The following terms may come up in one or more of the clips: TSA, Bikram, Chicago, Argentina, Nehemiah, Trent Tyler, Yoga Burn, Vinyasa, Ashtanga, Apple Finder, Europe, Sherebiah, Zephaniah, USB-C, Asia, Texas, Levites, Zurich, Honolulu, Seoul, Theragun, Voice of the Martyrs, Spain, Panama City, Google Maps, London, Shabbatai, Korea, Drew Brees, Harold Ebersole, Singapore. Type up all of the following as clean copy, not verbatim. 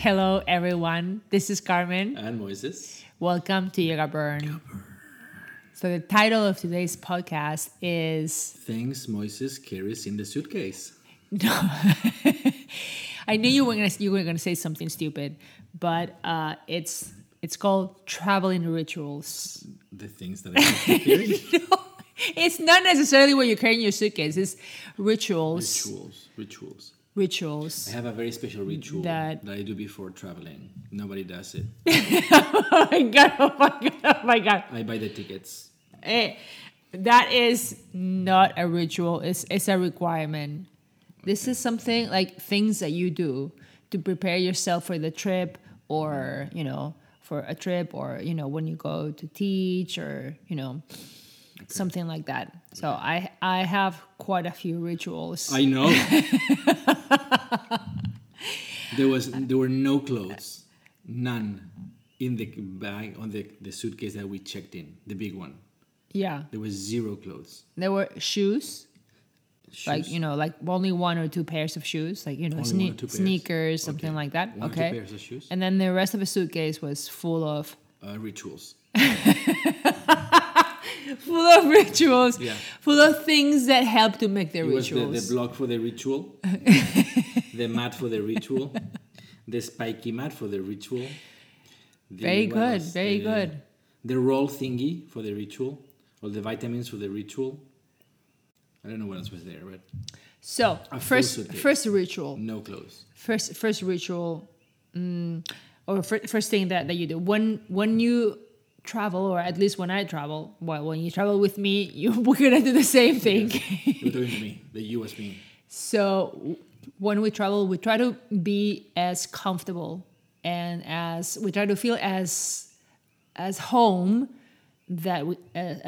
Hello, everyone. This is Carmen. And Moises. Welcome to Yoga Burn. Yoga Burn. So the title of today's podcast is... Things Moises Carries in the Suitcase. No. I knew you were gonna say something stupid, but it's called Traveling Rituals. The things that I carry? No, it's not necessarily what you carry in your suitcase. It's rituals. Rituals. I have a very special ritual that I do before traveling. Nobody does it. Oh my god! I buy the tickets. That is not a ritual. It's a requirement. Okay. This is something like things that you do to prepare yourself for the trip, or for a trip, or when you go to teach, or Okay. Something like that. So I have quite a few rituals. I know. There were no clothes, none, in the bag on the suitcase that we checked in, the big one. Yeah. There was zero clothes. There were shoes. Like only one or two pairs of shoes, sneakers, something like that. One or two pairs of shoes. And then the rest of the suitcase was full of rituals. Full of rituals, full of things that help to make the rituals. Was the block for the ritual, the mat for the ritual, the spiky mat for the ritual. Very good. The roll thingy for the ritual, or the vitamins for the ritual. I don't know what else was there, but... So, first ritual. No clothes. First ritual, or first thing that you do. When you... travel, or at least when I travel, when you travel with me, we're gonna do the same thing. Yes, you're doing me, the you as me. So when we travel, we try to be as comfortable and as we try to feel as home that we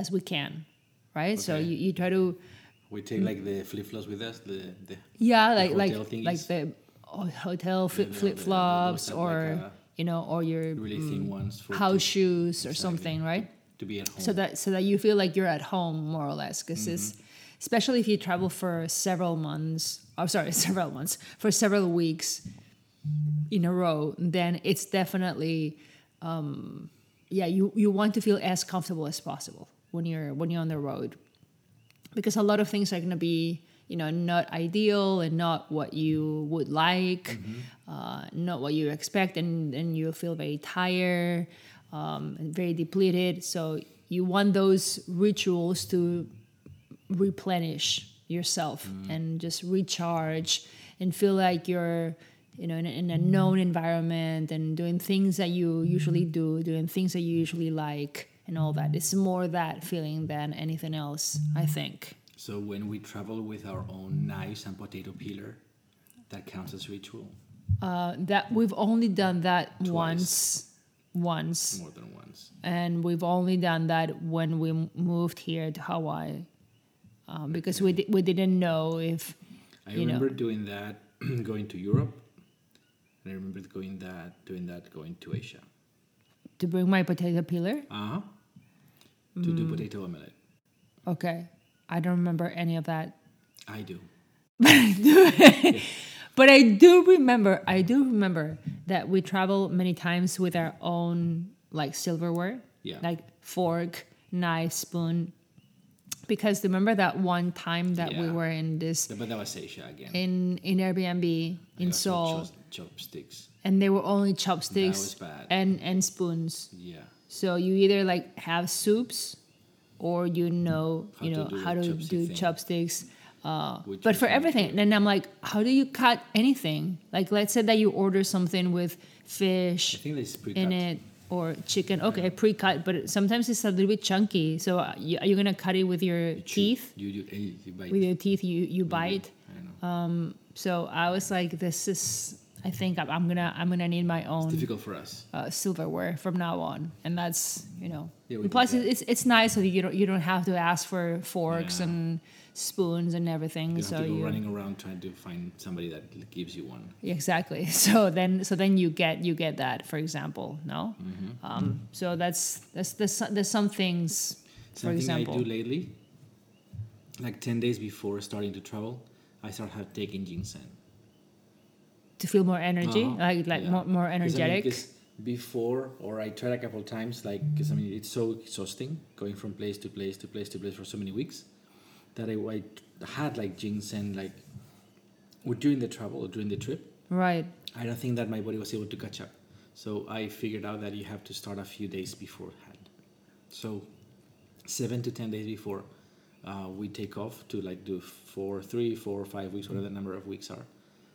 as we can, right? Okay. So you try to. We take like the flip flops with us. The hotel flip flops or. Or your really thin ones for house shoes or something, right? To be at home, so that you feel like you're at home more or less. Because it's especially if you travel for several weeks in a row, then it's definitely, you want to feel as comfortable as possible when you're on the road, because a lot of things are going to be. Not ideal and not what you would like, not what you expect, and you'll feel very tired and very depleted. So you want those rituals to replenish yourself and just recharge and feel like you're, in a known environment and doing things that you usually do, doing things that you usually like and all that. It's more that feeling than anything else, I think. So when we travel with our own knives and potato peeler, that counts as ritual? That we've only done that once. More than once. And we've only done that when we moved here to Hawaii, because we didn't know if. I remember doing that going to Europe, and I remember doing that going to Asia. To bring my potato peeler. To do potato omelette. Okay. I don't remember any of that. I do. But I do remember that we travel many times with our own silverware, like fork, knife, spoon. Because remember that one time that we were in this... But that was Asia again. In Airbnb, in Seoul. Chopsticks. And they were only chopsticks. That was bad. And spoons. Yeah. So you either have soups... or how to do chopsticks. But for everything. And then I'm like, how do you cut anything? Let's say that you order something with fish in it or chicken. Okay, pre-cut, but sometimes it's a little bit chunky. So are you going to cut it with your teeth? You bite. With your teeth, you bite. I know. So I was like, this is... I think I'm gonna need my own. It's difficult for us. Silverware from now on, and that's plus it's nice so that you don't have to ask for forks and spoons and everything. You don't have to go running around trying to find somebody that gives you one. Exactly. So then you get that, for example. No. Mm-hmm. So there's some things. For example, I do lately, 10 days before starting to travel, I started taking ginseng. to feel more energy, like more energetic. Before, or I tried a couple of times, because it's so exhausting going from place to place for so many weeks, that I had ginseng during the travel or during the trip. Right. I don't think that my body was able to catch up, so I figured out that you have to start a few days beforehand. So 7 to 10 days before we take off to do 4, 3, 4, 5 weeks, whatever the number of weeks are.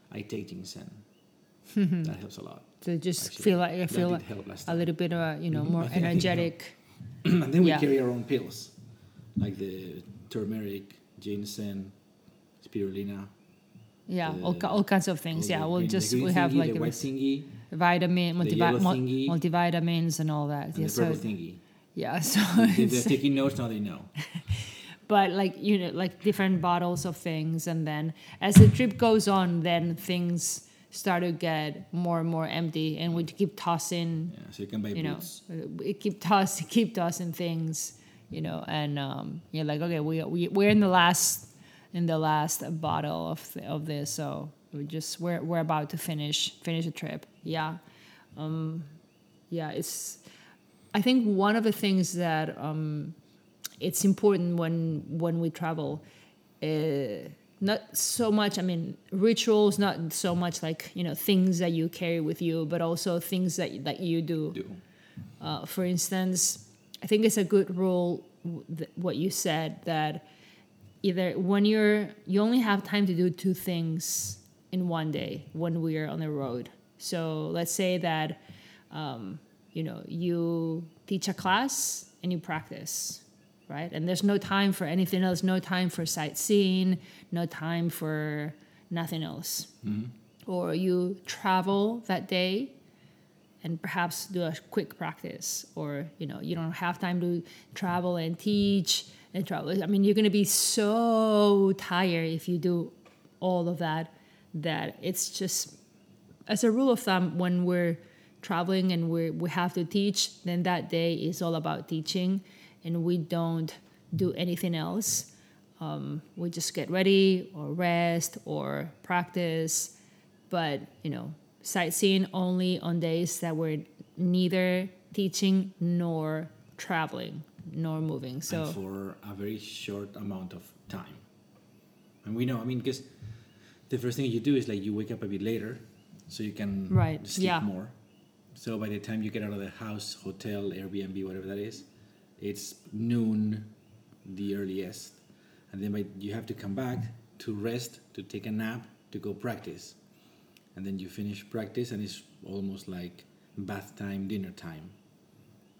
I take ginseng. That helps a lot. So just I feel a little bit more energetic. And then we carry our own pills, like the turmeric, ginseng, spirulina. Yeah, all kinds of things. Yeah, we have the white thingy, multivitamins, and all that. And the purple thingy. Yeah, so they're taking notes now. They know. But different bottles of things, and then as the trip goes on, then things start to get more and more empty, and we keep tossing. Yeah, so you can buy boots. We keep tossing things, and you're like, okay, we're in the last bottle of this, so we're about to finish the trip. Yeah, it's. I think one of the things that it's important when we travel. Not so much, rituals, not so much things that you carry with you, but also things that you do. For instance, I think it's a good rule, what you said, that either when you only have time to do two things in one day when we are on the road. So let's say that, you teach a class and you practice. Right? And there's no time for anything else, no time for sightseeing, no time for nothing else. Mm-hmm. Or you travel that day and perhaps do a quick practice, or you don't have time to travel and teach and travel. You're going to be so tired if you do all of that it's just, as a rule of thumb, when we're traveling and we have to teach, then that day is all about teaching. And we don't do anything else. We just get ready or rest or practice. But, sightseeing only on days that we're neither teaching nor traveling nor moving. So, and for a very short amount of time. And we know, because the first thing you do is you wake up a bit later so you can sleep more. So by the time you get out of the house, hotel, Airbnb, whatever that is, it's noon, the earliest, and then you have to come back to rest, to take a nap, to go practice, and then you finish practice, and it's almost like bath time, dinner time.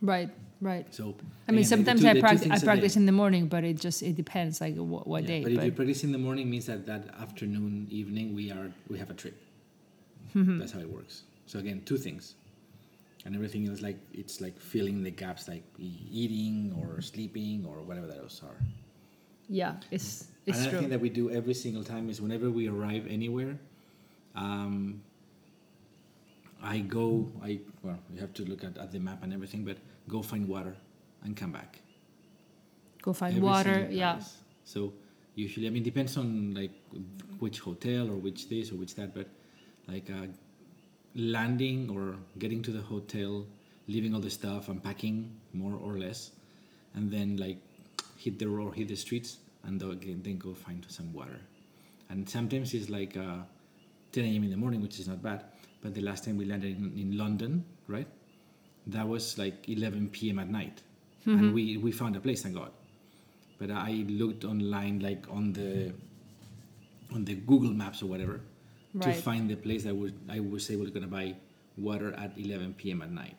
Right. So sometimes I practice in the morning, but it depends what day. But if you practice in the morning, means that afternoon, evening we have a trip. Mm-hmm. That's how it works. So again, two things. And everything else, it's filling the gaps, eating or sleeping or whatever those are. Yeah, it's true. Another thing that we do every single time is whenever we arrive anywhere, you have to look at the map and everything, but go find water and come back. Go find water, yeah. So usually, it depends on which hotel or which this or which that, but landing or getting to the hotel, leaving all the stuff, unpacking more or less, and then hit the road, hit the streets, and then go find some water. And sometimes it's 10 a.m. in the morning, which is not bad, but the last time we landed in London, right, that was 11 p.m. at night. Mm-hmm. And we found a place, thank God. But I looked online on the Google Maps or whatever, right, to find the place that I was able to buy water at 11 p.m. at night.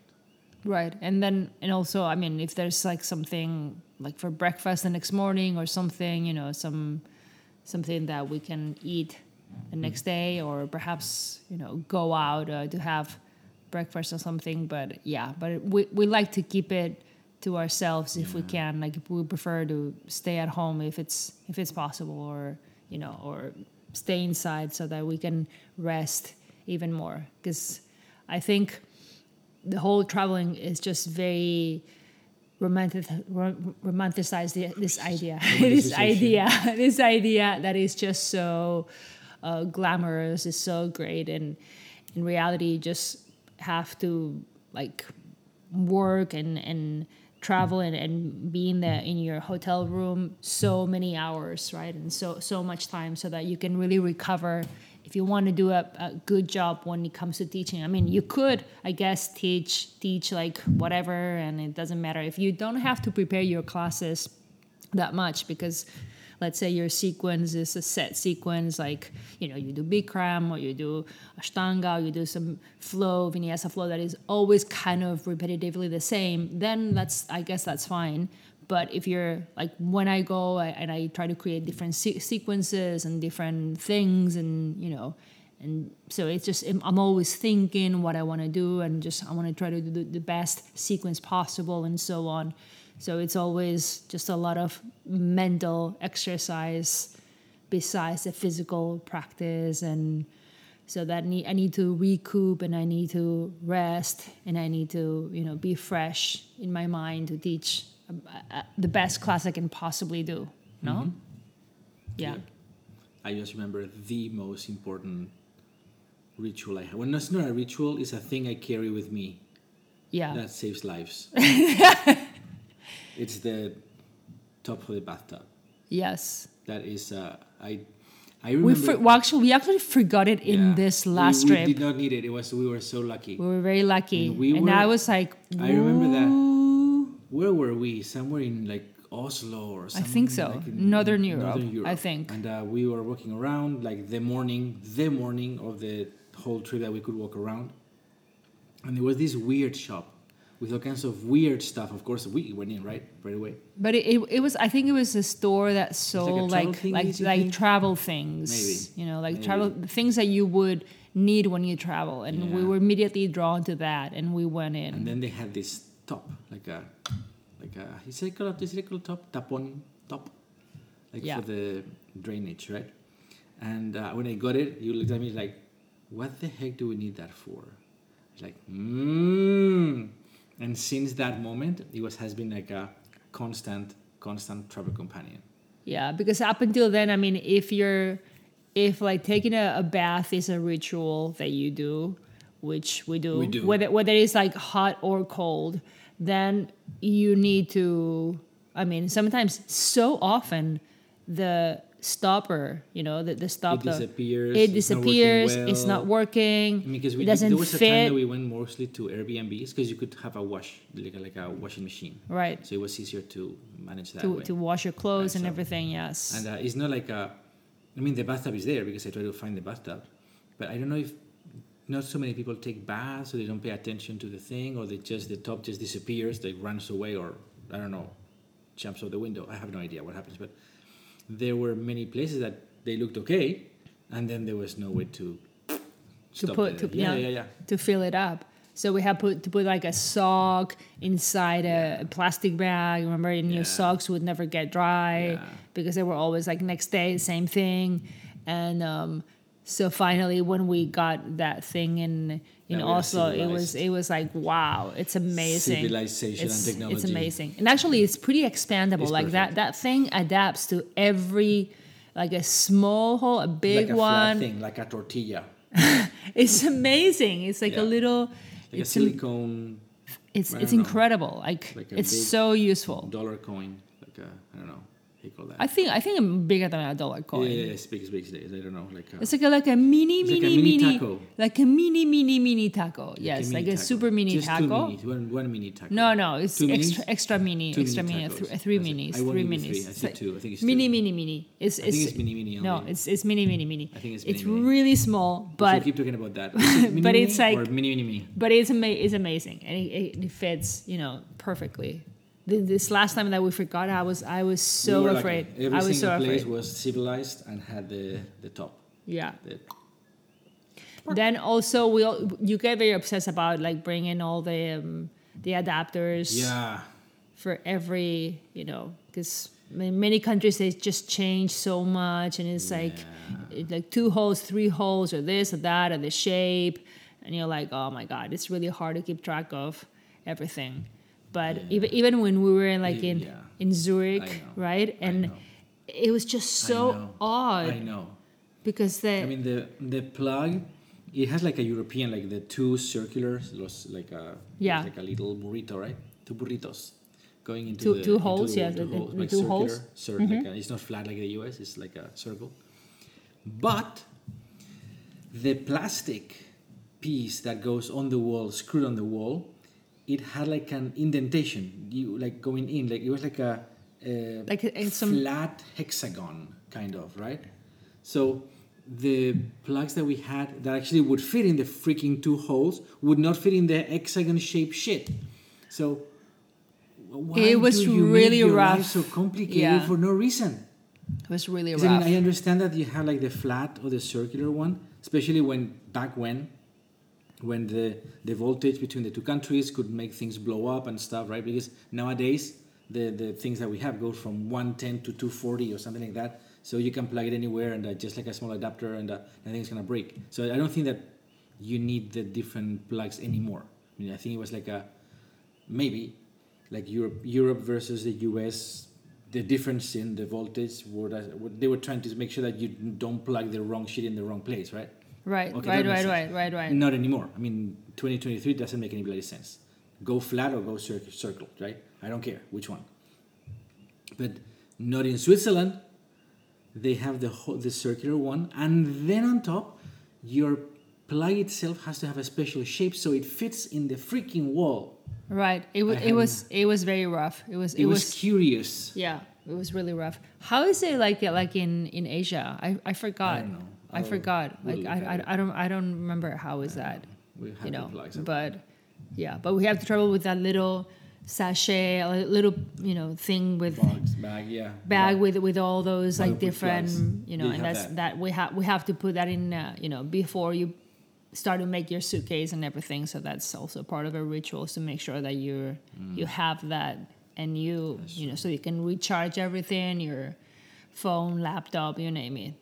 Right. And then, and also, if there's something for breakfast the next morning or something, something that we can eat the next day, or perhaps, go out to have breakfast or something. But yeah, but we like to keep it to ourselves if we can. We prefer to stay at home if it's possible, or, or stay inside so that we can rest even more, because I think the whole traveling is just very romanticized, this idea that is just so glamorous, it's so great, and in reality you just have to like work and travel and be in the in your hotel room so many hours, right? And so much time, so that you can really recover if you want to do a good job when it comes to teaching. I mean, you could, I guess, teach like whatever, and it doesn't matter if you don't have to prepare your classes that much, because let's say your sequence is a set sequence, like, you know, you do Bikram or you do Ashtanga, or you do some flow, Vinyasa flow that is always kind of repetitively the same, then I guess that's fine. But if you're like, when I go and I try to create different sequences and different things, and, you know, and so it's just, I'm always thinking what I want to do, and just, I want to try to do the best sequence possible and so on. So it's always just a lot of mental exercise besides the physical practice. And so that I need to recoup, and I need to rest, and I need to, you know, be fresh in my mind to teach the best class I can possibly do. No? Mm-hmm. Yeah. I just remember the most important ritual I have. Well, it's not a ritual, it's a thing I carry with me. Yeah. That saves lives. It's the top of the bathtub. Yes. That is, I remember. We actually forgot it in this last trip. We did not need it. We were so lucky. We were very lucky. I was like, ooh. I remember that. Where were we? Somewhere in like Oslo or something. I think so. Like Northern Europe, I think. And we were walking around like the morning of the whole trip that we could walk around. And there was this weird shop with all kinds of weird stuff. Of course, we went in right away. But it was, I think it was a store that sold like travel things. Maybe. You know, like travel things that you would need when you travel. And we were immediately drawn to that, and we went in. And then they had this top, like a hysterical top, tapon top, for the drainage, right? And when I got it, you looked at me like, what the heck do we need that for? I was like, And since that moment, it has been like a constant travel companion. Yeah, because up until then, I mean, if like taking a bath is a ritual that you do, which we do. Whether it's like hot or cold, then you need to, I mean, sometimes so often the stopper, you know, the stop. It disappears. It's not working. Because it doesn't fit. There was a time that we went mostly to Airbnbs because you could have a wash, like a washing machine. Right. So it was easier to manage that way. To wash your clothes and everything, yes. And it's not like a, I mean, the bathtub is there because I try to find the bathtub, but I don't know if not so many people take baths, so they don't pay attention to the thing, or the top just disappears, they runs away, or I don't know, jumps out the window. I have no idea what happens, but there were many places that they looked okay, and then there was no way to fill it up. So we had to put like a sock inside a plastic bag. Remember, and your socks would never get dry because they were always like next day, same thing. And so finally, when we got that thing in Oslo, it was like, wow, it's amazing. Civilization and technology. It's amazing. And actually, it's pretty expandable. It's like perfect. That thing adapts to every, like a small hole, a big one. Like a flat thing, like a tortilla. It's amazing. It's like a little. Like it's a silicone. It's incredible. Like it's so useful. Dollar coin. Like a, I don't know. That. I think I'm bigger than a dollar coin. Yeah, it's big days. I don't know. It's like a mini taco. Like a mini taco. Yes, like a super mini just taco. Just 2 minutes, one mini taco. No, it's extra mini. Extra mini, three minis. Three minis. I said two. I think it's two. Mini. I think it's mini. Only. No, it's mini. I think it's mini. It's really small, but... keep talking about that. But it's like... Or mini. But it's amazing. And it fits, you know, perfectly. This last time that we forgot, I was so afraid. Like every single place was civilized and had the top. Yeah. Then also you get very obsessed about like bringing all the adapters. Yeah. For every, you know, because many countries they just change so much, and it's like 2 holes, 3 holes, or this or that, or the shape, and you're like, oh my god, it's really hard to keep track of everything. But even when we were in Zurich, right? And it was just so odd. I know. because the... I mean, the plug, it has like a European, like the two circulars, like a little burrito, right? Two burritos going into two holes, yes, yeah, like two holes. Mm-hmm. Like it's not flat like the US, it's like a circle. But the plastic piece that goes on the wall, screwed on the wall, it had like an indentation, going in, like it was like a flat hexagon, kind of, right? So the plugs that we had that actually would fit in the freaking two holes would not fit in the hexagon-shaped shit. So why it was do you really make your life so complicated for no reason? It was really rough. I mean, I understand that you have like the flat or the circular one, especially when the voltage between the two countries could make things blow up and stuff, right? Because nowadays the things that we have go from 110 to 240 or something like that. So you can plug it anywhere and just like a small adapter and nothing's going to break. So I don't think that you need the different plugs anymore. I mean, I think it was like Europe versus the US. The difference in the voltage, they were trying to make sure that you don't plug the wrong shit in the wrong place, right? Right, okay, right. Not anymore. I mean, 2023 doesn't make any bloody sense. Go flat or go circle, right? I don't care which one. But not in Switzerland. They have the circular one, and then on top, your plug itself has to have a special shape so it fits in the freaking wall. Right. It was very rough. It was curious. Yeah, it was really rough. How is it like in Asia? I forgot. I don't know. I forgot. Like I don't remember how is that. We have but we have to travel with that little sachet, a little thing with bag with all those like different flags. And that's that we have to put that in before you start to make your suitcase and everything, so that's also part of a ritual to make sure that you have that, and so you can recharge everything, your phone, laptop, you name it.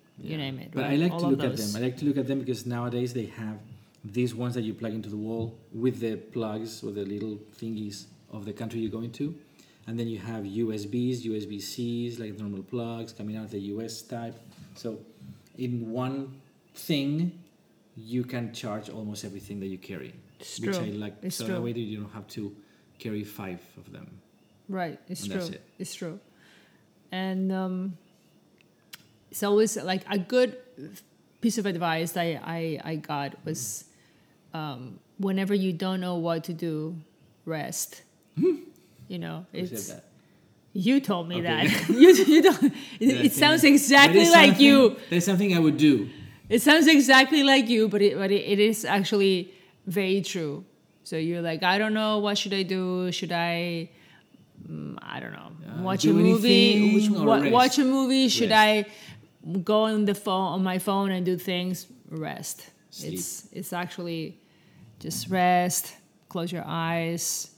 But right? I like all to look at them. I like to look at them because nowadays they have these ones that you plug into the wall with the plugs or the little thingies of the country you're going to, and then you have USBs, USB-Cs, like normal plugs coming out of the US type. So in one thing, you can charge almost everything that you carry. It's true. Which I like. It's so true. That way that you don't have to carry 5 of them. Right. It's and true. That's it. It's true. And it's always like a good piece of advice that I got was whenever you don't know what to do, rest. It's that? You told me that. you don't. It sounds exactly like you. There's something I would do. It sounds exactly like you, but it is actually very true. So you're like, I don't know, what should I do? Should I, I don't know, watch a movie? Watch a movie? Should I go on my phone and do things? Rest. Sleep. It's actually just rest. Close your eyes.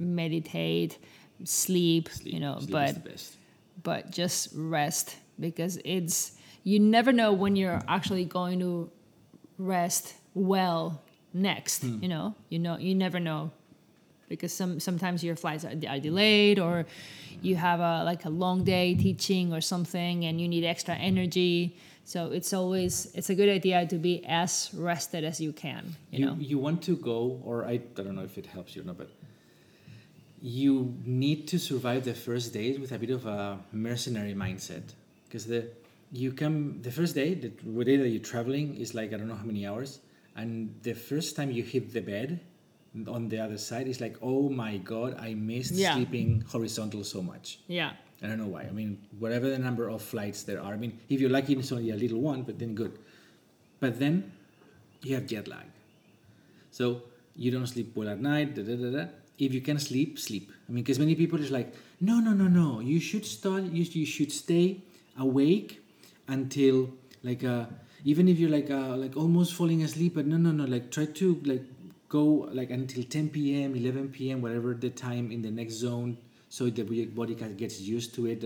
Meditate, sleep. Sleep is the best. But just rest, because you never know when you're actually going to rest well next. You never know, because sometimes your flights are delayed, or you have a long day teaching or something, and you need extra energy. So it's a good idea to be as rested as you can. You want to go, or I don't know if it helps you or not, but you need to survive the first days with a bit of a mercenary mindset, because the first day, the day that you're traveling is like, I don't know how many hours. And the first time you hit the bed on the other side, it's like, oh my God, I missed sleeping horizontal so much. Yeah. I don't know why. I mean, whatever the number of flights there are. I mean, if you're lucky, it's only a little one, but then good. But then you have jet lag. So you don't sleep well at night. If you can sleep. I mean, because many people is like, no. You should stay awake until even if you're like almost falling asleep, but no, like try to go until 10 p.m., 11 p.m., whatever the time in the next zone, so that your body gets used to it.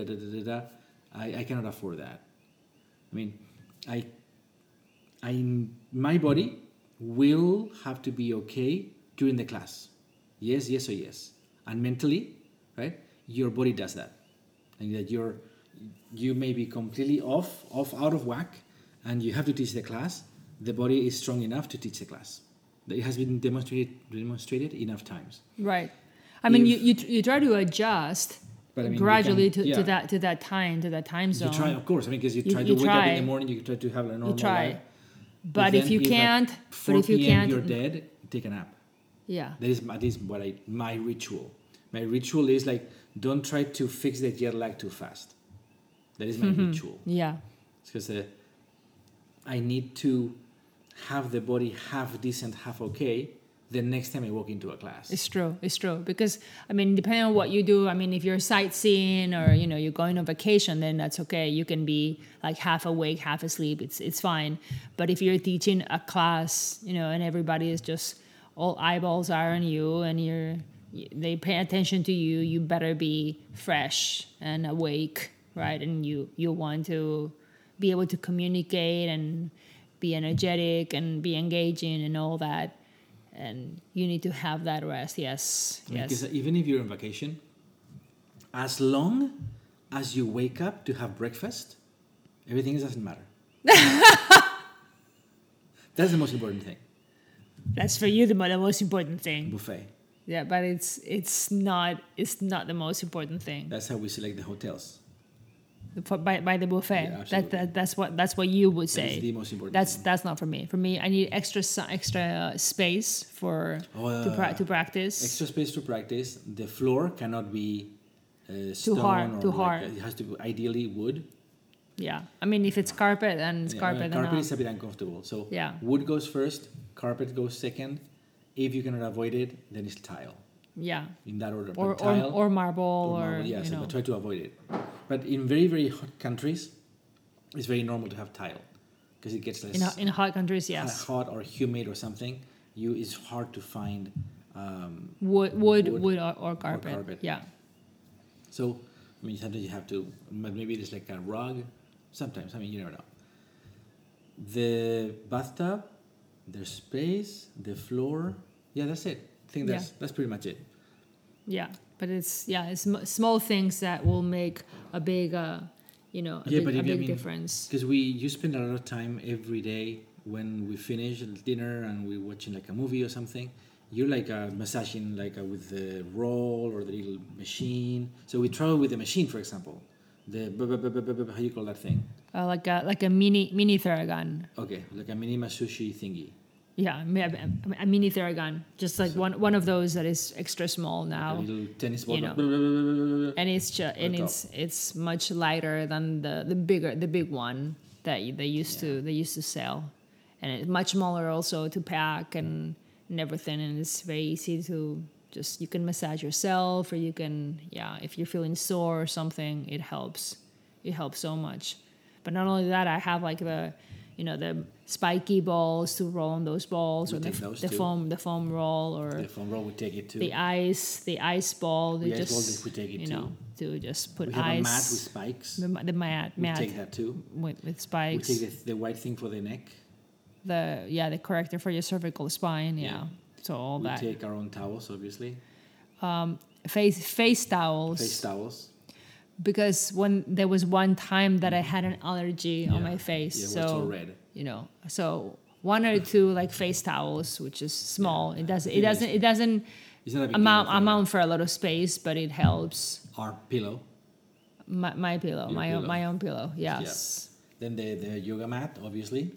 I cannot afford that. I mean, my body will have to be okay during the class. Yes, yes, or yes. And mentally, right? Your body does that, and that you may be completely off, out of whack, and you have to teach the class, the body is strong enough to teach the class. It has been demonstrated enough times. Right. I mean, you try to adjust gradually to that time zone. You try, of course. I mean, because you try to wake up in the morning, you try to have a normal life. But if you can't, you're dead. Take a nap. Yeah. That is what my ritual. My ritual is like, don't try to fix the jet lag too fast. That is my ritual. Yeah. Because I need to have the body half decent, half okay, the next time I walk into a class. It's true. Because, I mean, depending on what you do, I mean, if you're sightseeing or, you're going on vacation, then that's okay. You can be like half awake, half asleep. It's fine. But if you're teaching a class, and everybody is just, all eyeballs are on you and they pay attention to you, you better be fresh and awake, right? And you want to be able to communicate and be energetic and be engaging and all that. And you need to have that rest, yes. Because even if you're on vacation, as long as you wake up to have breakfast, everything doesn't matter. That's the most important thing. That's for you the most important thing. Buffet. Yeah, but it's not the most important thing. That's how we select the hotels. By the buffet. Yeah, that's what you would say. That's the most important. That's not for me. For me, I need extra space to practice. Extra space to practice. The floor cannot be stone too hard. It has to be ideally wood. Yeah, I mean if it's carpet and carpet is a bit uncomfortable. So wood goes first, carpet goes second. If you cannot avoid it, then it's tile. Yeah. In that order. Or marble. Yes, but try to avoid it. But in very, very hot countries, it's very normal to have tile because it gets less... In hot countries, yes. Hot or humid or something, it's hard to find... wood or carpet. Yeah. So, I mean, sometimes you have to... Maybe it's like a rug. Sometimes, I mean, you never know. The bathtub... There's space, the floor. Yeah, that's it. I think that's pretty much it. Yeah, but it's small things that will make a big, difference. Because you spend a lot of time every day when we finish dinner and we're watching like a movie or something. You're like massaging with the roll or the little machine. So we travel with the machine, for example. How do you call that thing? Like a mini Theragun. Okay, like a mini masushi thingy. Yeah, a mini Theragun, just like one of those that is extra small now. Like a little tennis ball, and it's much lighter than the big one that they used to sell, and it's much smaller also to pack and everything, and it's very easy to. Just you can massage yourself, or you can if you're feeling sore or something, it helps so much. But not only that, I have like the spiky balls to roll on those balls, foam roll, or the foam roll we take it too. The ice ball, we take it too. To just put ice. We have a mat with spikes. The mat. We take that too with spikes. We take the white thing for the neck. The corrector for your cervical spine. Yeah. So all that. We take our own towels, obviously. Face towels. Face towels. Because when there was one time that I had an allergy on my face, it's all red. So one or two like face towels, which is small. It doesn't amount for a lot of space, but it helps. Our pillow. My pillow. My own pillow. Yes. Yeah. Then the yoga mat, obviously.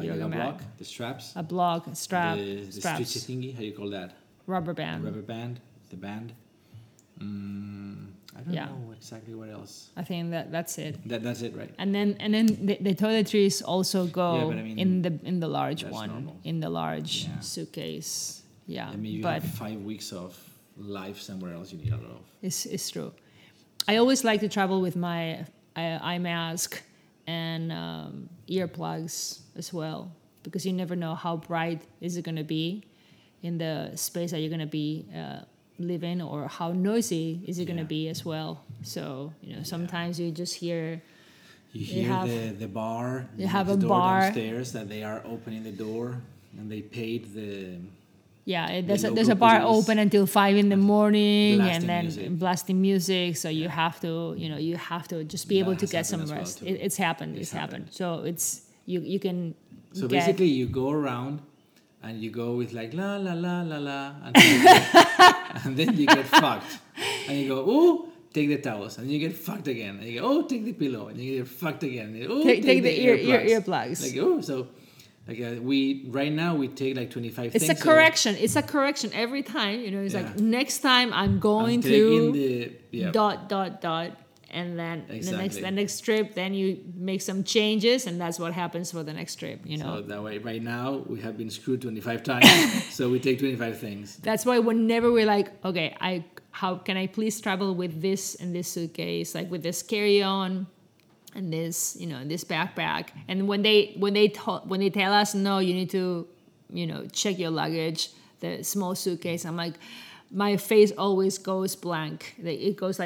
Yoga block, the straps. A block, a strap, the stretchy thingy. How do you call that? Rubber band. The band. I don't know exactly what else. I think that's it. That's it, right? And then the toiletries also go in the large one, normal. In the large suitcase. Yeah, I mean, you have 5 weeks of life somewhere else. You need a lot of. It's true. I always like to travel with my eye mask and earplugs as well, because you never know how bright is it going to be in the space that you're going to be living, or how noisy is it going to be as well. So sometimes you just hear. You hear the bar. You have a bar downstairs that they are opening the door, and they paid the. Yeah, there's a bar open until 5 a.m, and then blasting music. So you have to, you have to just be able to get some rest. Well it's happened. So it's you can. So basically, you go around and you go with like la la la la la, and then you get fucked, and you go oh. Take the towels, and you get fucked again. And you go, oh, take the pillow, and you get fucked again. And, oh, take the earplugs. Like oh, so like we right now we take like 25 things. It's a correction. So, it's a correction every time. It's like next time I'm going to ... and then the next trip, then you make some changes, and that's what happens for the next trip. So that way, right now we have been screwed 25 times, so we take 25 things. That's why whenever we're like, okay, how can I please travel with this and this suitcase, like with this carry-on and this, this backpack? And when they tell us no, you need to, check your luggage, the small suitcase. I'm like, my face always goes blank. It goes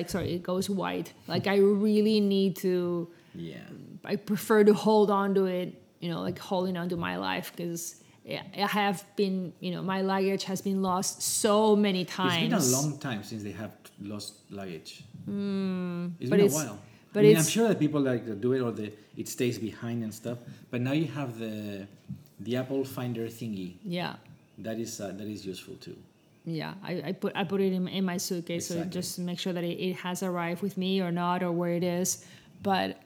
white. Like I really need to. Yeah. I prefer to hold on to it. Like holding on to my life because. Yeah, I have been, my luggage has been lost so many times. It's been a long time since they have lost luggage. It's been a while. But I'm sure that people like do it or it stays behind and stuff. But now you have the Apple Finder thingy. Yeah, that is useful too. Yeah, I put it in my suitcase, exactly. So just make sure that it has arrived with me or not or where it is. But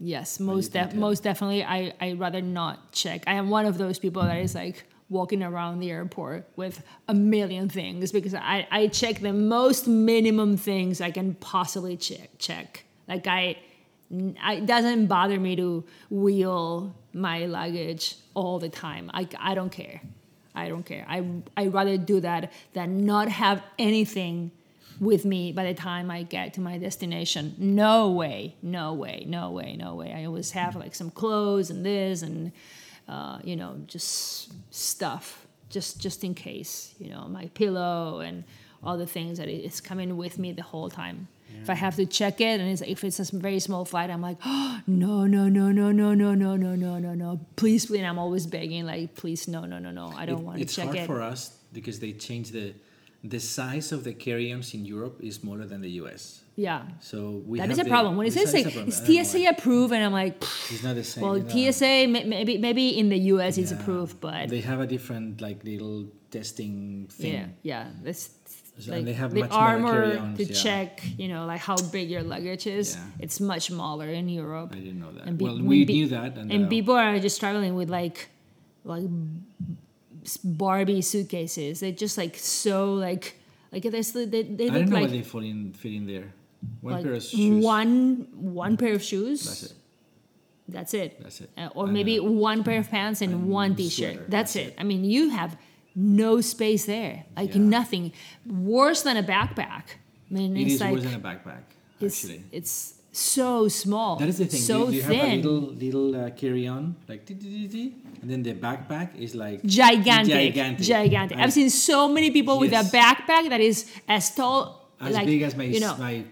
yes, most definitely. I rather not check. I am one of those people that is like walking around the airport with a million things because I check the most minimum things I can possibly check. Like it doesn't bother me to wheel my luggage all the time. I don't care. I rather do that than not have anything with me by the time I get to my destination. No way. I always have like some clothes and this and, just stuff, just in case, my pillow and all the things that it's coming with me the whole time. Yeah. If I have to check it and if it's a very small flight, I'm like, oh, no. Please. And I'm always begging like, please, no. I don't want to check it. It's hard for us because they changed the size of the carry-ons in Europe is smaller than the US. Yeah. So that is a problem. When it says like, is TSA approved? And I'm like, it's not the same. Well, TSA, maybe in the US it's approved, but. They have a different like little testing thing. Yeah. Like, they have the armor to check, like how big your luggage is. Yeah. It's much smaller in Europe. I didn't know that. And we knew that. And people are just traveling with like Barbie suitcases. They're just like so like they look. I don't know what they fit in there. One pair of shoes. One pair of shoes. That's it. Or maybe one pair of pants and one T-shirt. Sweater. That's it. I mean, you have no space there. Like nothing. Worse than a backpack. I mean, it is like, worse than a backpack. Actually, it's so small. That is the thing. So you have a little carry-on, like, and then the backpack is like gigantic. I've seen so many people with a backpack that is as tall, as like, big as my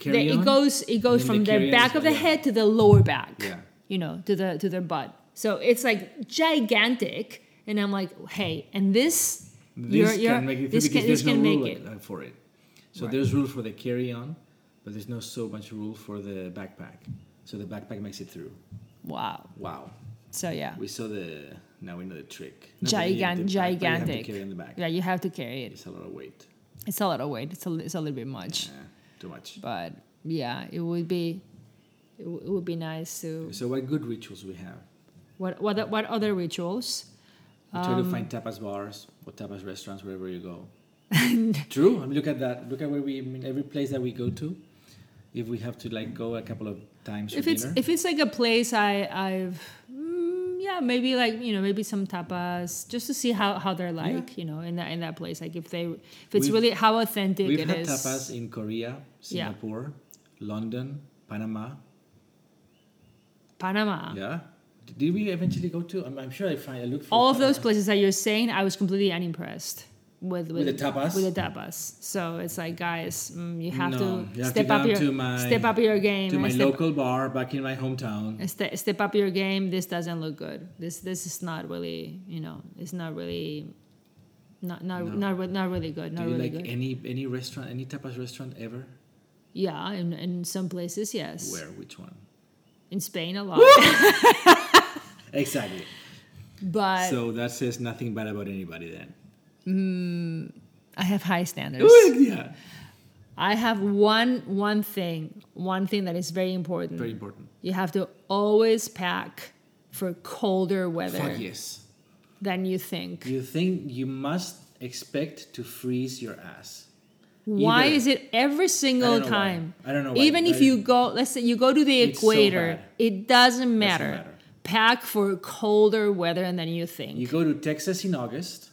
carry-on. It goes from the back of the head to the lower back. Yeah. To their butt. So it's like gigantic, and I'm like, hey, and this can make it for it. So there's rule for the carry-on. But there's no so much rule for the backpack. So the backpack makes it through. Wow. So yeah. Now we know the trick. Gigantic. You have to carry it in the back. Yeah, you have to carry it. It's a lot of weight. It's a little bit much. Yeah, too much. But yeah, it would be nice to. So what good rituals we have? What other rituals? We try to find tapas bars or tapas restaurants wherever you go. True. I mean, look at that. Look at every place that we go to. If we have to like go a couple of times for dinner. If it's like a place maybe like maybe some tapas just to see how they're like in that place, like if it's really how authentic it is. We've had tapas in Korea, Singapore, London, Panama. Yeah. Did we eventually go to? I'm sure I looked for all of those places that you're saying. I was completely unimpressed. With the tapas, so it's like, guys, you have to step up your game. To my local bar back in my hometown. Step up your game. This doesn't look good. This is not really Not really good. Not really good. Do you like any restaurant, any tapas restaurant ever? Yeah, in some places, yes. Where? Which one? In Spain, a lot. Exactly. But so that says nothing bad about anybody then. I have high standards. Oh, yeah. I have one thing that is very important. Very important. You have to always pack for colder weather. Fuck yes. Than you think. You think you must expect to freeze your ass. Why is it every single time? I don't know why. Even if you go, let's say you go to the equator, so it doesn't matter. Pack for colder weather than you think. You go to Texas in August.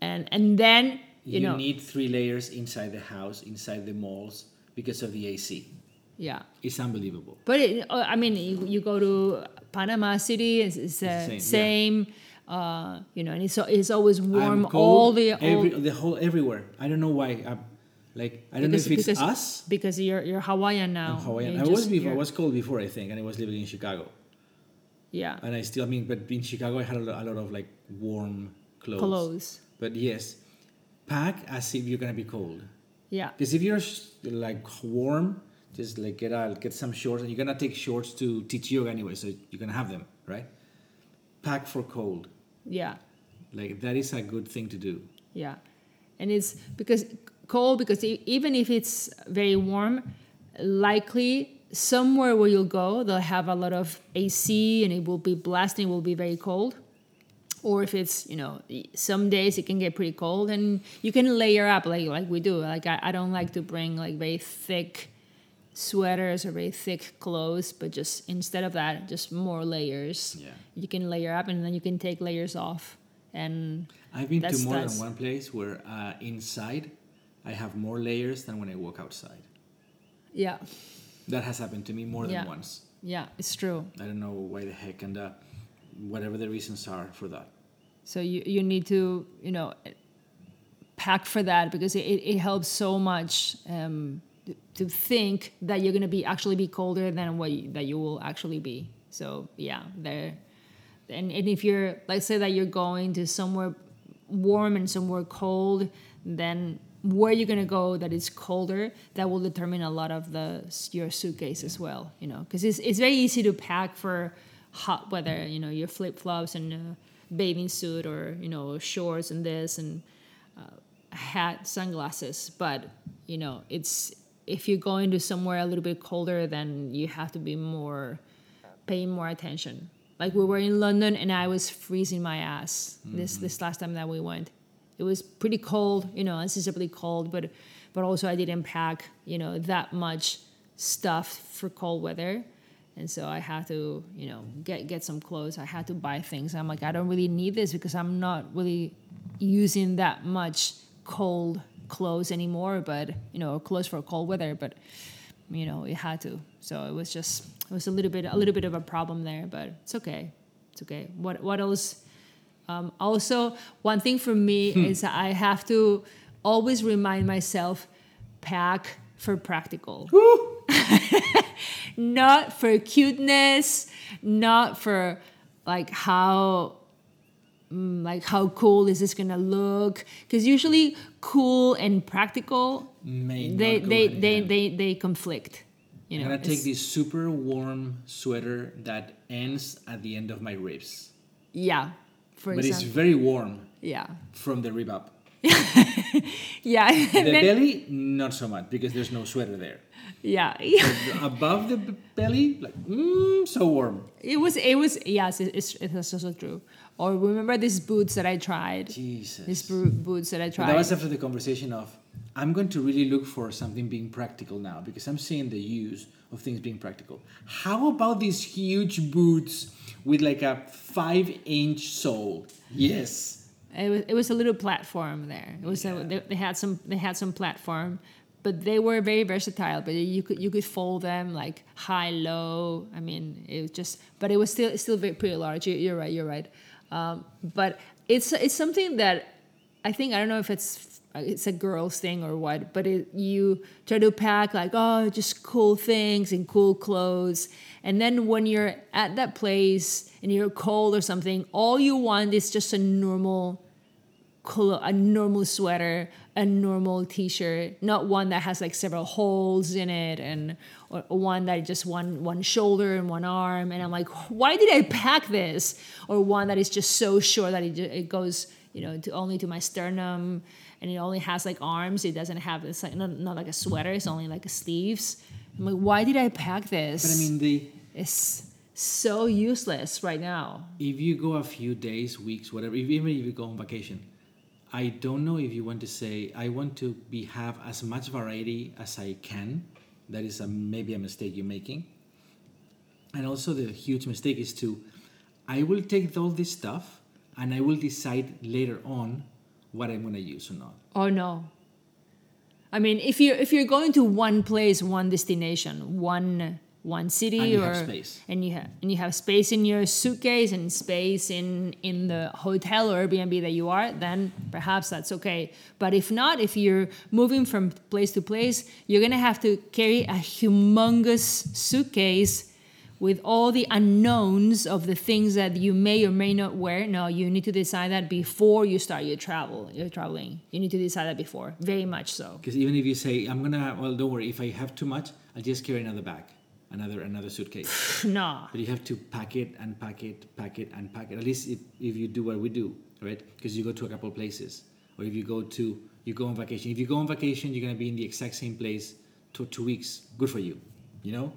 And then, you know. You need 3 layers inside the house, inside the malls, because of the AC. Yeah. It's unbelievable. But, you go to Panama City, it's the same. Yeah. And it's always warm. I'm cold, everywhere. I don't know why. I don't know if it's us. Because you're Hawaiian now. I'm Hawaiian. I was cold before, I think, and I was living in Chicago. Yeah. And but in Chicago I had a lot of warm clothes. But yes, pack as if you're gonna be cold. Yeah. Because if you're warm, just get some shorts, and you're gonna take shorts to teach yoga anyway, so you're gonna have them, right? Pack for cold. Yeah. That is a good thing to do. Yeah. And it's because even if it's very warm, likely somewhere where you'll go, they'll have a lot of AC and it will be blasting, it will be very cold. Or if it's, some days it can get pretty cold and you can layer up like we do. I don't like to bring very thick sweaters or very thick clothes, but just instead of that, just more layers. Yeah. You can layer up and then you can take layers off. And I've been to more than one place where inside I have more layers than when I walk outside. Yeah. That has happened to me more than once. Yeah, it's true. I don't know why the heck and whatever the reasons are for that. So you need to, pack for that because it helps so much to think that you're going to be colder than that you will actually be. So yeah, there. And if you're, let's say that you're going to somewhere warm and somewhere cold, then where you're going to go that is colder, that will determine a lot of your suitcase as well, because it's very easy to pack for hot weather, your flip-flops and a bathing suit or, shorts and this and hat, sunglasses. But, it's... If you're going to somewhere a little bit colder, then you have to be paying more attention. We were in London and I was freezing my ass this last time that we went. It was pretty cold, unseasonably cold, but also I didn't pack, that much stuff for cold weather. And so I had to, get some clothes. I had to buy things. I'm I don't really need this because I'm not really using that much cold clothes anymore, but clothes for cold weather, but it had to. So it was a little bit of a problem there, but it's okay. What else? Also, one thing for me is I have to always remind myself, pack for practical. Not for cuteness, not for how cool is this gonna look? Because usually cool and practical they conflict. I'm gonna take this super warm sweater that ends at the end of my ribs. Yeah, for example. It's very warm. Yeah, from the rib up. Yeah, the belly not so much because there's no sweater there. Yeah, but above the belly, so warm. It was. Yes, it's also true. Or remember these boots that I tried? Jesus. These boots that I tried. But that was after the conversation of, I'm going to really look for something being practical now because I'm seeing the use of things being practical. How about these huge boots with a 5-inch sole? Yes. It was a little platform there. It was they had some platform, but they were very versatile. But you could fold them high, low. But it was still very, pretty large. You're right. But it's something that I think, I don't know if it's a girl's thing or what, but you try to pack just cool things and cool clothes. And then when you're at that place and you're cold or something, all you want is just a normal a normal sweater, a normal t-shirt, not one that has like several holes in it, and or one that just one shoulder and one arm, and I'm like, why did I pack this? Or one that is just so short that it goes, you know, only to my sternum, and it only has like arms. It doesn't have, it's like not like a sweater. It's only like sleeves. I'm like, why did I pack this? But I mean, it's so useless right now. If you go a few days, weeks, whatever, even if you go on vacation, I don't know if you want to say, I want to have as much variety as I can. That is maybe a mistake you're making. And also the huge mistake is I will take all this stuff and I will decide later on what I'm going to use or not. Oh, no. I mean, if you're going to one place, one destination, one city, and you have space. and you have space in your suitcase and space in the hotel or Airbnb that you are, then perhaps that's okay. But if not, if you're moving from place to place, you're gonna have to carry a humongous suitcase with all the unknowns of the things that you may or may not wear. No, you need to decide that before you start your travel. You're traveling. You need to decide that before, very much so. Because even if you say, don't worry, if I have too much, I'll just carry another bag. Another suitcase. No. But you have to pack it. At least if you do what we do, right? Because you go to a couple of places. Or if you go on vacation. If you go on vacation, you're going to be in the exact same place for 2 weeks. Good for you. You know?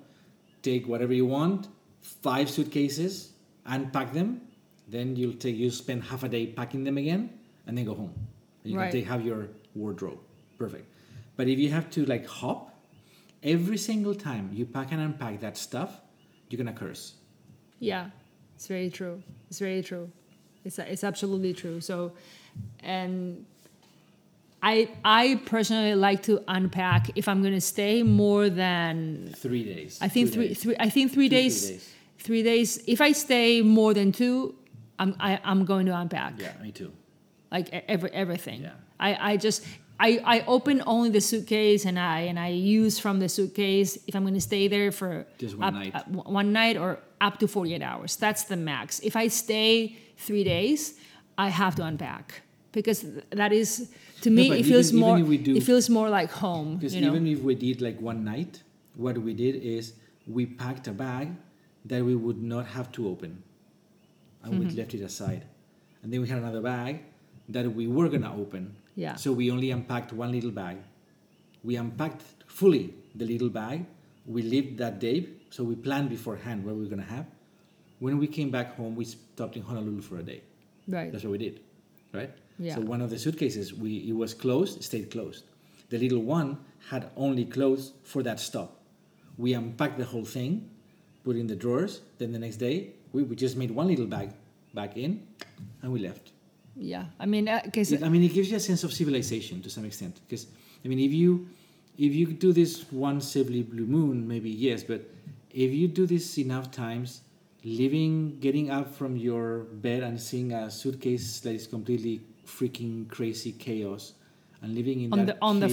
Take whatever you want, 5 suitcases, unpack them. Then you'll spend half a day packing them again, and then go home. And you right. can have your wardrobe. Perfect. But if you have to like hop, every single time you pack and unpack that stuff, you're going to curse. Yeah, it's very true. It's very true. It's absolutely true. So, and I personally like to unpack if I'm going to stay more than 3 days. I think three days. If I stay more than 2, I'm going to unpack. Yeah, me too. Like everything. Yeah. I open only the suitcase and I use from the suitcase if I'm going to stay there for just one night or up to 48 hours. That's the max. If I stay 3 days, I have to unpack because that is to me it feels more like home. Because even if we did like one night, what we did is we packed a bag that we would not have to open, and we left it aside, and then we had another bag that we were going to open. Yeah. So we only unpacked one little bag. We unpacked fully the little bag. We lived that day. So we planned beforehand what we were going to have. When we came back home, we stopped in Honolulu for a day. Right. That's what we did. Right? Yeah. So one of the suitcases, it was closed, it stayed closed. The little one had only clothes for that stop. We unpacked the whole thing, put it in the drawers. Then the next day, we just made one little bag back in and we left. Yeah, I mean, it gives you a sense of civilization to some extent. Because I mean, if you do this once every blue moon, maybe yes. But if you do this enough times, getting up from your bed and seeing a suitcase that is completely freaking crazy chaos, and living in on the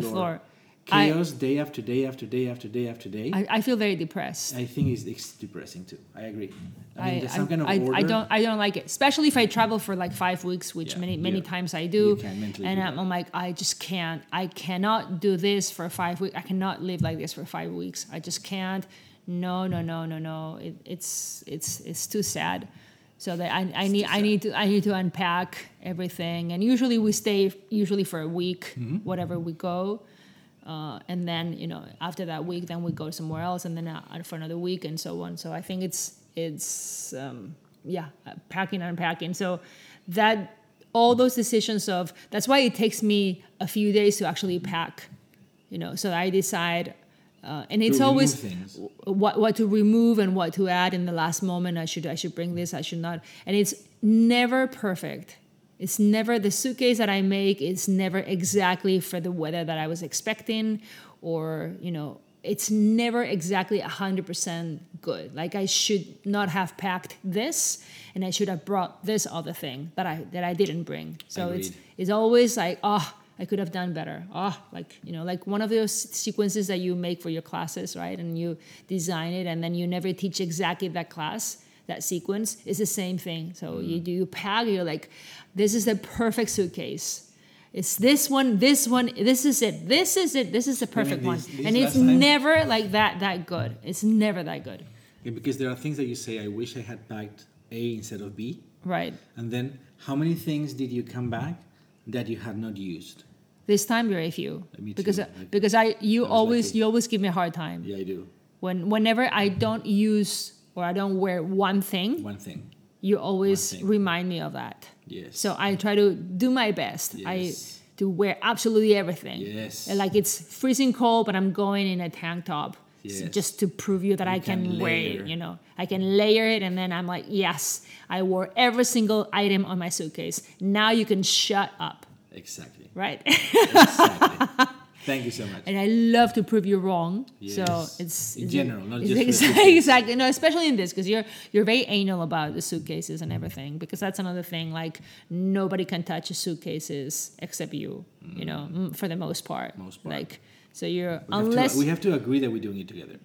floor, chaos day after day after day after day after day. I feel very depressed. I think it's depressing too. I agree. I mean, there's some kind of order. I don't like it, especially if I travel for like 5 weeks, which many times I do. You can mentally do that. I'm like, I just can't. I cannot do this for 5 weeks. I cannot live like this for 5 weeks. I just can't. No. It's too sad. So that I need to unpack everything. And usually we stay for a week, whatever we go. And then after that week, then we go somewhere else, and then for another week, and so on. So I think it's packing, unpacking. So that all those decisions of that's why it takes me a few days to actually pack. So I decide, and it's always what to remove and what to add in the last moment. I should bring this. I should not. And it's never perfect. It's never the suitcase that I make. It's never exactly for the weather that I was expecting, or it's never exactly 100% good. Like I should not have packed this, and I should have brought this other thing that I didn't bring. So agreed. It's always like I could have done better. Like one of those sequences that you make for your classes, right? And you design it, and then you never teach exactly that class. that sequence, it's the same thing. So you pack, you're like, this is the perfect suitcase. It's this one, this is it, this is the perfect one. And it's never like that good. It's never that good. Yeah, because there are things that you say, I wish I had packed A instead of B. Right. And then how many things did you come back that you had not used? This time very few. Me too. Because you always give me a hard time. Yeah, I do. Whenever I don't use or I don't wear one thing, you always remind me of that. Yes. So I try to do my best. Yes. To wear absolutely everything. Yes. Like it's freezing cold, but I'm going in a tank top. Yes. Just to prove you that I can wear it, you know. I can layer it, and then I'm like, yes, I wore every single item on my suitcase. Now you can shut up. Exactly. Right? Exactly. Thank you so much. And I love to prove you wrong. Yes. So it's... In general, not just... Exactly. No, especially in this, because you're very anal about the suitcases and everything, because that's another thing, like, nobody can touch your suitcases except you, you know, for the most part. Like... So we have to agree that we're doing it together.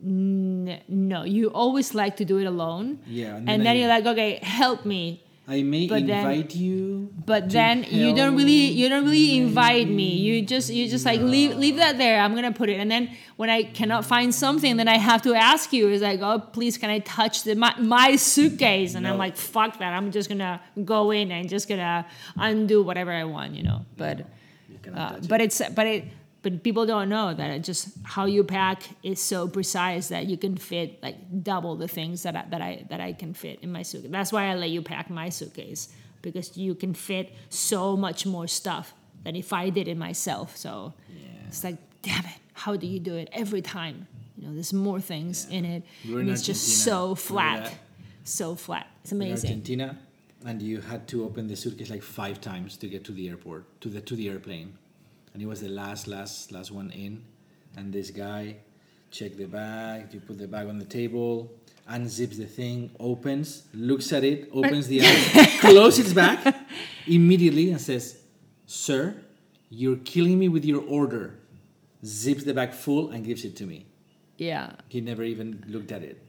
No, you always like to do it alone. Yeah, and then you're like, okay, help me. I may invite you. But then you don't really invite me. You just like leave that there. I'm gonna put it. And then when I cannot find something, then I have to ask you. It's like, oh, please, can I touch my suitcase? And I'm like, fuck that. I'm just gonna go in and just gonna undo whatever I want, you know. But people don't know that it just how you pack is so precise that you can fit like double the things that I can fit in my suitcase. That's why I let you pack my suitcase, because you can fit so much more stuff than if I did it myself. So it's like, damn it, how do you do it every time? You know, there's more things in it. And it's just so flat. It's amazing. In Argentina, and you had to open the suitcase like 5 times to get to the airport, to the airplane. And it was the last one in. And this guy checked the bag. You put the bag on the table, unzips the thing, opens, looks at it, opens the eyes, closes back immediately and says, "Sir, you're killing me with your order." Zips the bag full and gives it to me. Yeah. He never even looked at it.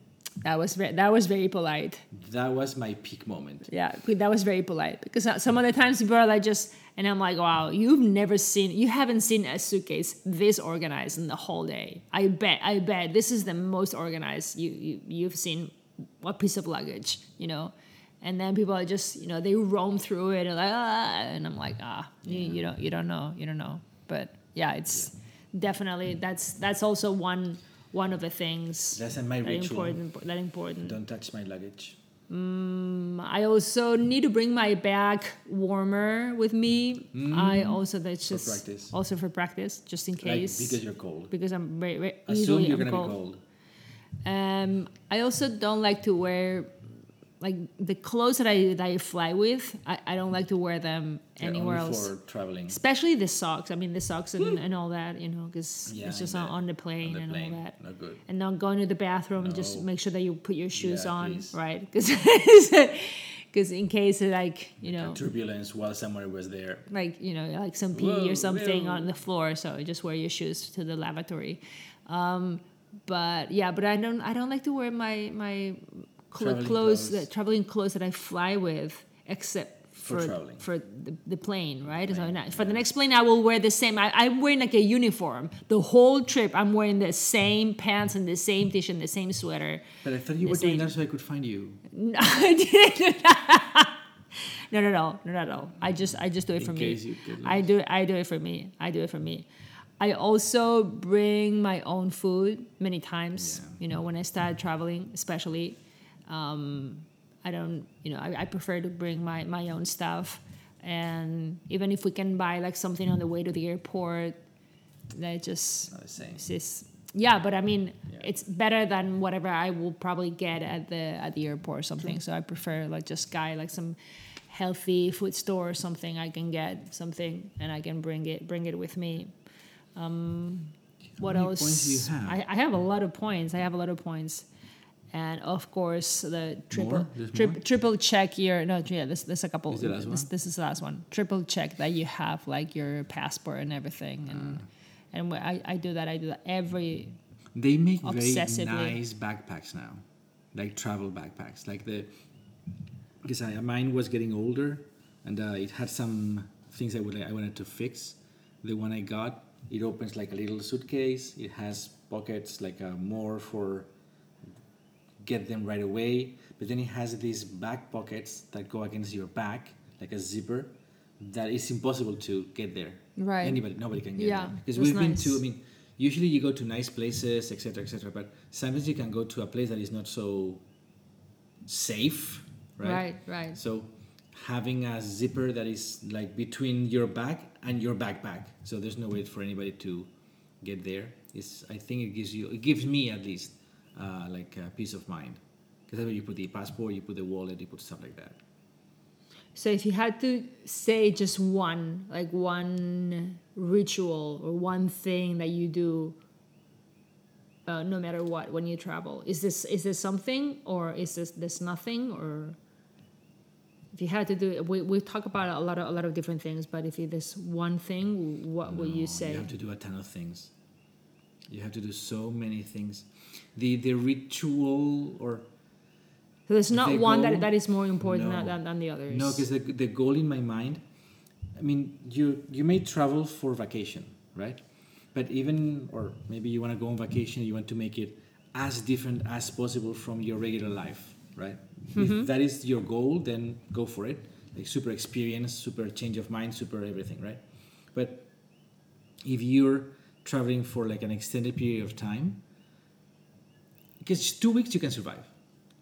That was very polite. That was my peak moment. Yeah, that was very polite, because some of the times people are like just, and I'm like, wow, you haven't seen a suitcase this organized in the whole day. I bet this is the most organized you've seen a piece of luggage, you know. And then people are just, you know, they roam through it and like, and I'm like, you don't know. But yeah, it's definitely that's also one of the things that's my ritual. Important. Don't touch my luggage. I also need to bring my bag warmer with me. I also for practice, just in case. Like, because you're cold. Because I'm very assume you're gonna be cold. I also don't like to wear like the clothes that I fly with. I don't like to wear them anywhere else. For traveling, especially the socks. I mean, the socks and all that, you know, because it's just on the plane and all that. Not good. And not going to the bathroom. No. Just make sure that you put your shoes on, please. Right? Because in case like you know turbulence while somewhere was there, like you know, like some pee or something on the floor. So just wear your shoes to the lavatory. But I don't like to wear my traveling clothes that I fly with, except for the plane, right? So for the next plane, I will wear the same. I'm wearing like a uniform the whole trip. I'm wearing the same pants and the same t-shirt and the same sweater. But I thought you were doing that so I could find you. No, I didn't. No, not at all. I just do it for me. I do it for me. I also bring my own food many times. Yeah. You know, when I started traveling, especially. I prefer to bring my own stuff. And even if we can buy like something on the way to the airport, that just, not the same. It's better than whatever I will probably get at the airport or something. True. So I prefer like just some healthy food store or something. I can get something and I can bring it with me. What else? Points do you have? I have a lot of points. And of course, the triple check your There's a couple. This is the last one. Triple check that you have like your passport and everything, and I do that. I do that every. They make very nice backpacks now. like travel backpacks, like the, because mine was getting older, and it had some things I wanted to fix. The one I got, it opens like a little suitcase. It has pockets like more for get them right away, but then it has these back pockets that go against your back, like a zipper, that it's impossible to get there. Right. Nobody can get there. Because we've been to, usually you go to nice places, etc., but sometimes you can go to a place that is not so safe, right? Right. So having a zipper that is like between your back and your backpack, so there's no way for anybody to get there. I think it gives me at least like a peace of mind, because that's where you put the passport, you put the wallet, you put stuff like that. So if you had to say just one ritual or one thing that you do, no matter what, when you travel, is this something, or is this nothing? Or if you had to do, we talk about a lot of different things, but if there's one thing, what would you say? You have to do a ton of things. You have to do so many things. The ritual or. So there's not one that is more important than the others. No, because the goal in my mind, you may travel for vacation, right? But or maybe you want to go on vacation, you want to make it as different as possible from your regular life, right? Mm-hmm. If that is your goal, then go for it. Like super experience, super change of mind, super everything, right? But if you're traveling for like an extended period of time, because 2 weeks you can survive.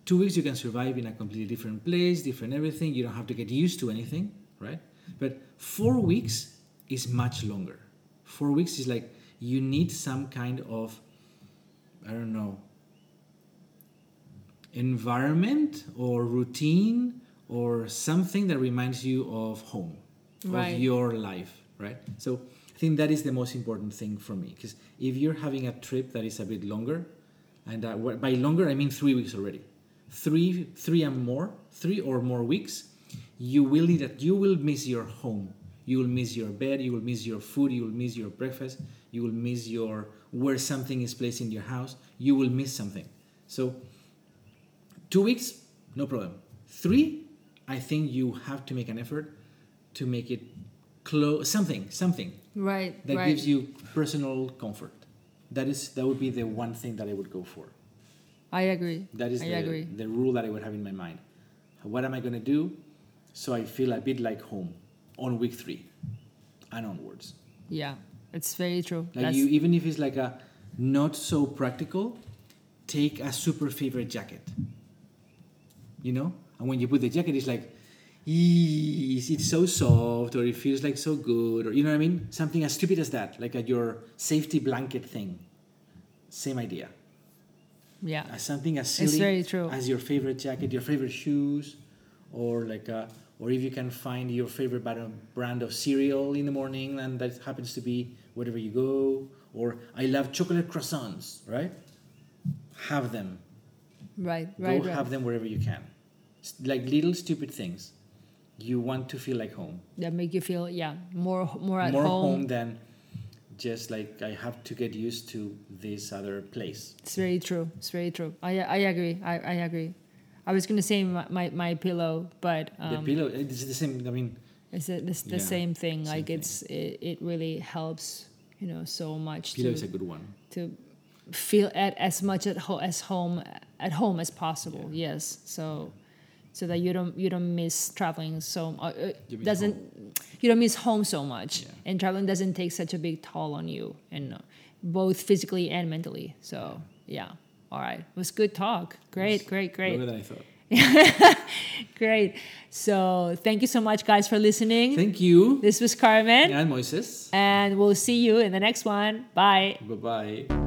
2 weeks you can survive in a completely different place, different everything. You don't have to get used to anything, right? But 4 weeks is much longer. 4 weeks is like you need some kind of, I don't know, environment or routine or something that reminds you of home, right, of your life, right? So I think that is the most important thing for me, because if you're having a trip that is a bit longer, and by longer I mean 3 weeks already, three or more weeks, you will miss your home. You will miss your bed. You will miss your food. You will miss your breakfast. You will miss where something is placed in your house. You will miss something. So 2 weeks, no problem. 3, I think you have to make an effort to make it close. Something. Right. That gives you personal comfort. That would be the one thing that I would go for. I agree. That is the rule that I would have in my mind. What am I going to do so I feel a bit like home on week 3 and onwards? Yeah, it's very true. Like even if it's like a not so practical, take a super favorite jacket. You know? And when you put the jacket, it's like, it's so soft, or it feels like so good, or you know what I mean? Something as stupid as that, like your safety blanket thing. Same idea. Yeah. Something as silly as your favorite jacket, your favorite shoes, or if you can find your favorite brand of cereal in the morning, and that happens to be wherever you go. Or I love chocolate croissants, right? Have them. Right. Go have them wherever you can. Like little stupid things. You want to feel like home. That make you feel, more at home. More home than just like I have to get used to this other place. It's very true. I agree. I was going to say my pillow, but... the pillow, it's the same, It's the same thing. Same thing. It really helps, so much. Pillow is a good one. To feel as much at home as possible, yes. So that you don't miss traveling so you don't miss home so much, and traveling doesn't take such a big toll on you, and both physically and mentally. So all right, it was good talk. Great. Longer than I thought. Great. So thank you so much, guys, for listening. Thank you. This was Carmen and Moises, and we'll see you in the next one. Bye. Bye.